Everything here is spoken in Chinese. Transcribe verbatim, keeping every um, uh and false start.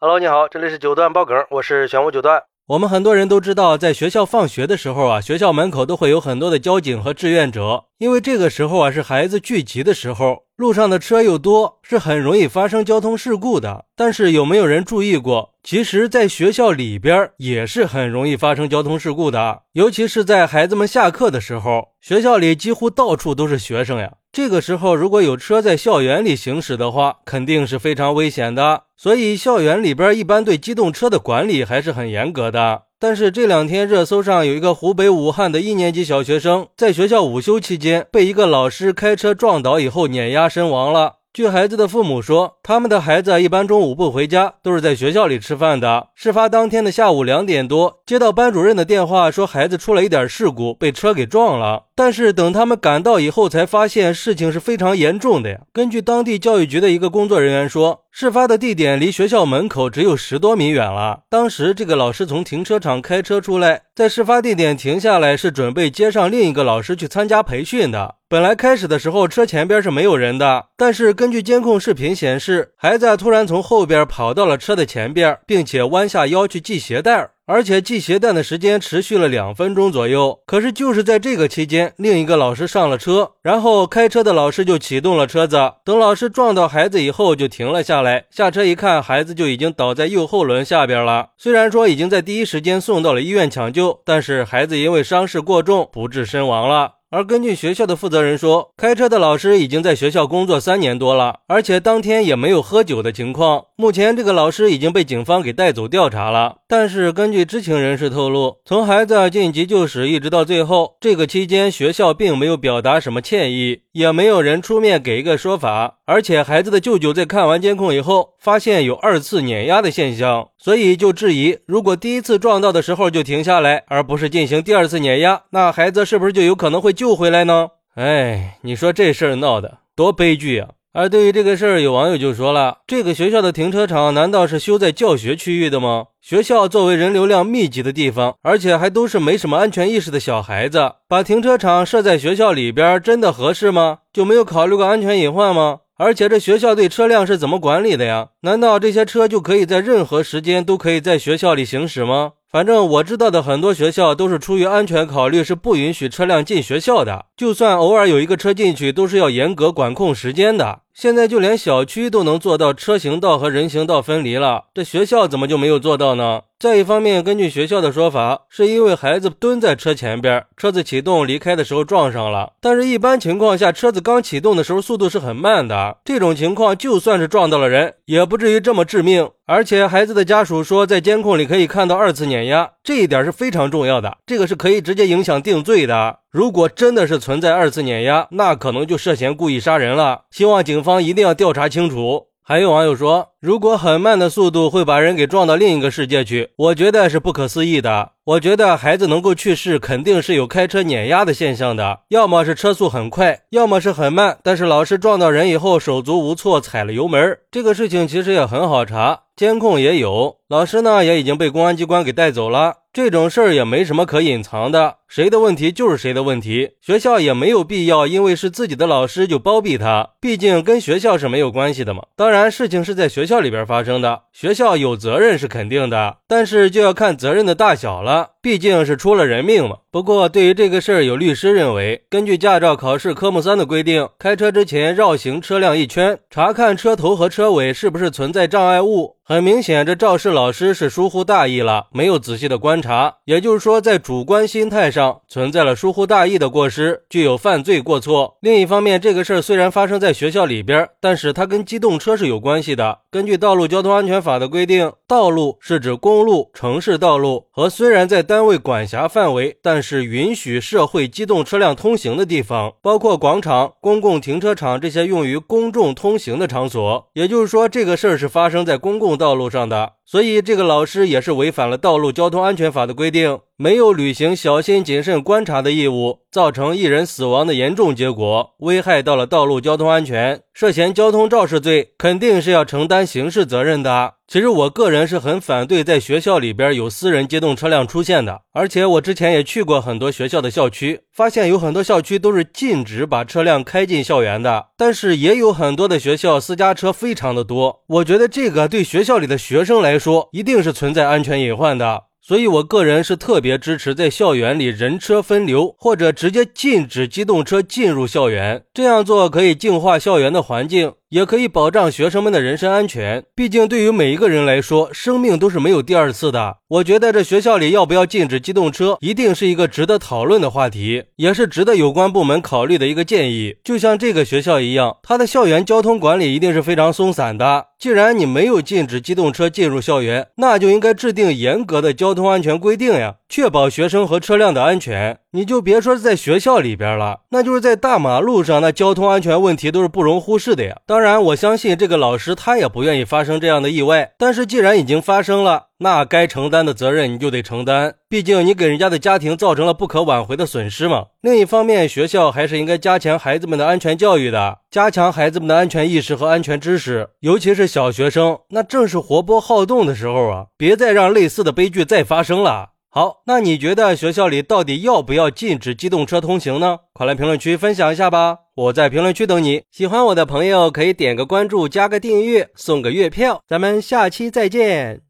Hello， 你好，这里是九段爆梗，我是玄武九段。我们很多人都知道，在学校放学的时候啊，学校门口都会有很多的交警和志愿者，因为这个时候啊是孩子聚集的时候，路上的车又多，是很容易发生交通事故的。但是有没有人注意过，其实在学校里边也是很容易发生交通事故的，尤其是在孩子们下课的时候，学校里几乎到处都是学生呀。这个时候如果有车在校园里行驶的话，肯定是非常危险的，所以校园里边一般对机动车的管理还是很严格的。但是这两天热搜上有一个湖北武汉的一年级小学生，在学校午休期间被一个老师开车撞倒以后碾压身亡了。据孩子的父母说，他们的孩子一般中午不回家，都是在学校里吃饭的。事发当天的下午两点多，接到班主任的电话，说孩子出了一点事故，被车给撞了。但是等他们赶到以后才发现事情是非常严重的呀。根据当地教育局的一个工作人员说，事发的地点离学校门口只有十多米远了。当时这个老师从停车场开车出来，在事发地点停下来，是准备接上另一个老师去参加培训的。本来开始的时候车前边是没有人的，但是根据监控视频显示，孩子突然从后边跑到了车的前边，并且弯下腰去系鞋带，而且系鞋带的时间持续了两分钟左右。可是就是在这个期间，另一个老师上了车，然后开车的老师就启动了车子，等老师撞到孩子以后就停了下来，下车一看，孩子就已经倒在右后轮下边了。虽然说已经在第一时间送到了医院抢救，但是孩子因为伤势过重不治身亡了。而根据学校的负责人说，开车的老师已经在学校工作三年多了，而且当天也没有喝酒的情况。目前这个老师已经被警方给带走调查了。但是根据知情人士透露，从孩子进急救室一直到最后，这个期间学校并没有表达什么歉意，也没有人出面给一个说法。而且孩子的舅舅在看完监控以后，发现有二次碾压的现象，所以就质疑，如果第一次撞到的时候就停下来，而不是进行第二次碾压，那孩子是不是就有可能会救回来呢？哎，你说这事儿闹的多悲剧啊。而对于这个事儿，有网友就说了，这个学校的停车场难道是修在教学区域的吗？学校作为人流量密集的地方，而且还都是没什么安全意识的小孩子，把停车场设在学校里边真的合适吗？就没有考虑过安全隐患吗？而且这学校对车辆是怎么管理的呀？难道这些车就可以在任何时间都可以在学校里行驶吗？反正我知道的很多学校都是出于安全考虑，是不允许车辆进学校的，就算偶尔有一个车进去，都是要严格管控时间的。现在就连小区都能做到车行道和人行道分离了，这学校怎么就没有做到呢？再一方面，根据学校的说法，是因为孩子蹲在车前边，车子启动离开的时候撞上了。但是一般情况下，车子刚启动的时候速度是很慢的，这种情况就算是撞到了人，也不至于这么致命。而且孩子的家属说，在监控里可以看到二次碾压，这一点是非常重要的，这个是可以直接影响定罪的。如果真的是存在二次碾压，那可能就涉嫌故意杀人了，希望警方一定要调查清楚。还有网友说，如果很慢的速度会把人给撞到另一个世界去，我觉得是不可思议的。我觉得孩子能够去世，肯定是有开车碾压的现象的，要么是车速很快，要么是很慢，但是老师撞到人以后手足无措，踩了油门。这个事情其实也很好查，监控也有，老师呢也已经被公安机关给带走了。这种事儿也没什么可隐藏的，谁的问题就是谁的问题，学校也没有必要因为是自己的老师就包庇他，毕竟跟学校是没有关系的嘛。当然事情是在学校里边发生的，学校有责任是肯定的，但是就要看责任的大小了，毕竟是出了人命嘛。不过对于这个事儿，有律师认为，根据驾照考试科目三的规定，开车之前绕行车辆一圈，查看车头和车尾是不是存在障碍物。很明显，这肇事老师是疏忽大意了，没有仔细的观察，也就是说在主观心态上存在了疏忽大意的过失，具有犯罪过错。另一方面，这个事儿虽然发生在学校里边，但是它跟机动车是有关系的。根据道路交通安全法的规定，道路是指公路、城市道路和虽然在单位管辖范围，但是允许社会机动车辆通行的地方，包括广场、公共停车场这些用于公众通行的场所。也就是说，这个事儿是发生在公共道路上的，所以这个老师也是违反了道路交通安全法的规定，没有履行小心谨慎观察的义务，造成一人死亡的严重结果，危害到了道路交通安全，涉嫌交通肇事罪，肯定是要承担刑事责任的。其实我个人是很反对在学校里边有私人机动车辆出现的，而且我之前也去过很多学校的校区，发现有很多校区都是禁止把车辆开进校园的，但是也有很多的学校私家车非常的多，我觉得这个对学校里的学生来说一定是存在安全隐患的。所以我个人是特别支持在校园里人车分流，或者直接禁止机动车进入校园，这样做可以净化校园的环境，也可以保障学生们的人身安全。毕竟对于每一个人来说，生命都是没有第二次的。我觉得这学校里要不要禁止机动车，一定是一个值得讨论的话题，也是值得有关部门考虑的一个建议。就像这个学校一样，它的校园交通管理一定是非常松散的。既然你没有禁止机动车进入校园，那就应该制定严格的交通安全规定呀，确保学生和车辆的安全。你就别说是在学校里边了，那就是在大马路上，那交通安全问题都是不容忽视的呀。当然我相信这个老师他也不愿意发生这样的意外，但是既然已经发生了，那该承担的责任你就得承担，毕竟你给人家的家庭造成了不可挽回的损失嘛。另一方面，学校还是应该加强孩子们的安全教育的，加强孩子们的安全意识和安全知识，尤其是小学生，那正是活泼好动的时候啊，别再让类似的悲剧再发生了。好，那你觉得学校里到底要不要禁止机动车通行呢？快来评论区分享一下吧，我在评论区等你。喜欢我的朋友可以点个关注，加个订阅，送个月票，咱们下期再见。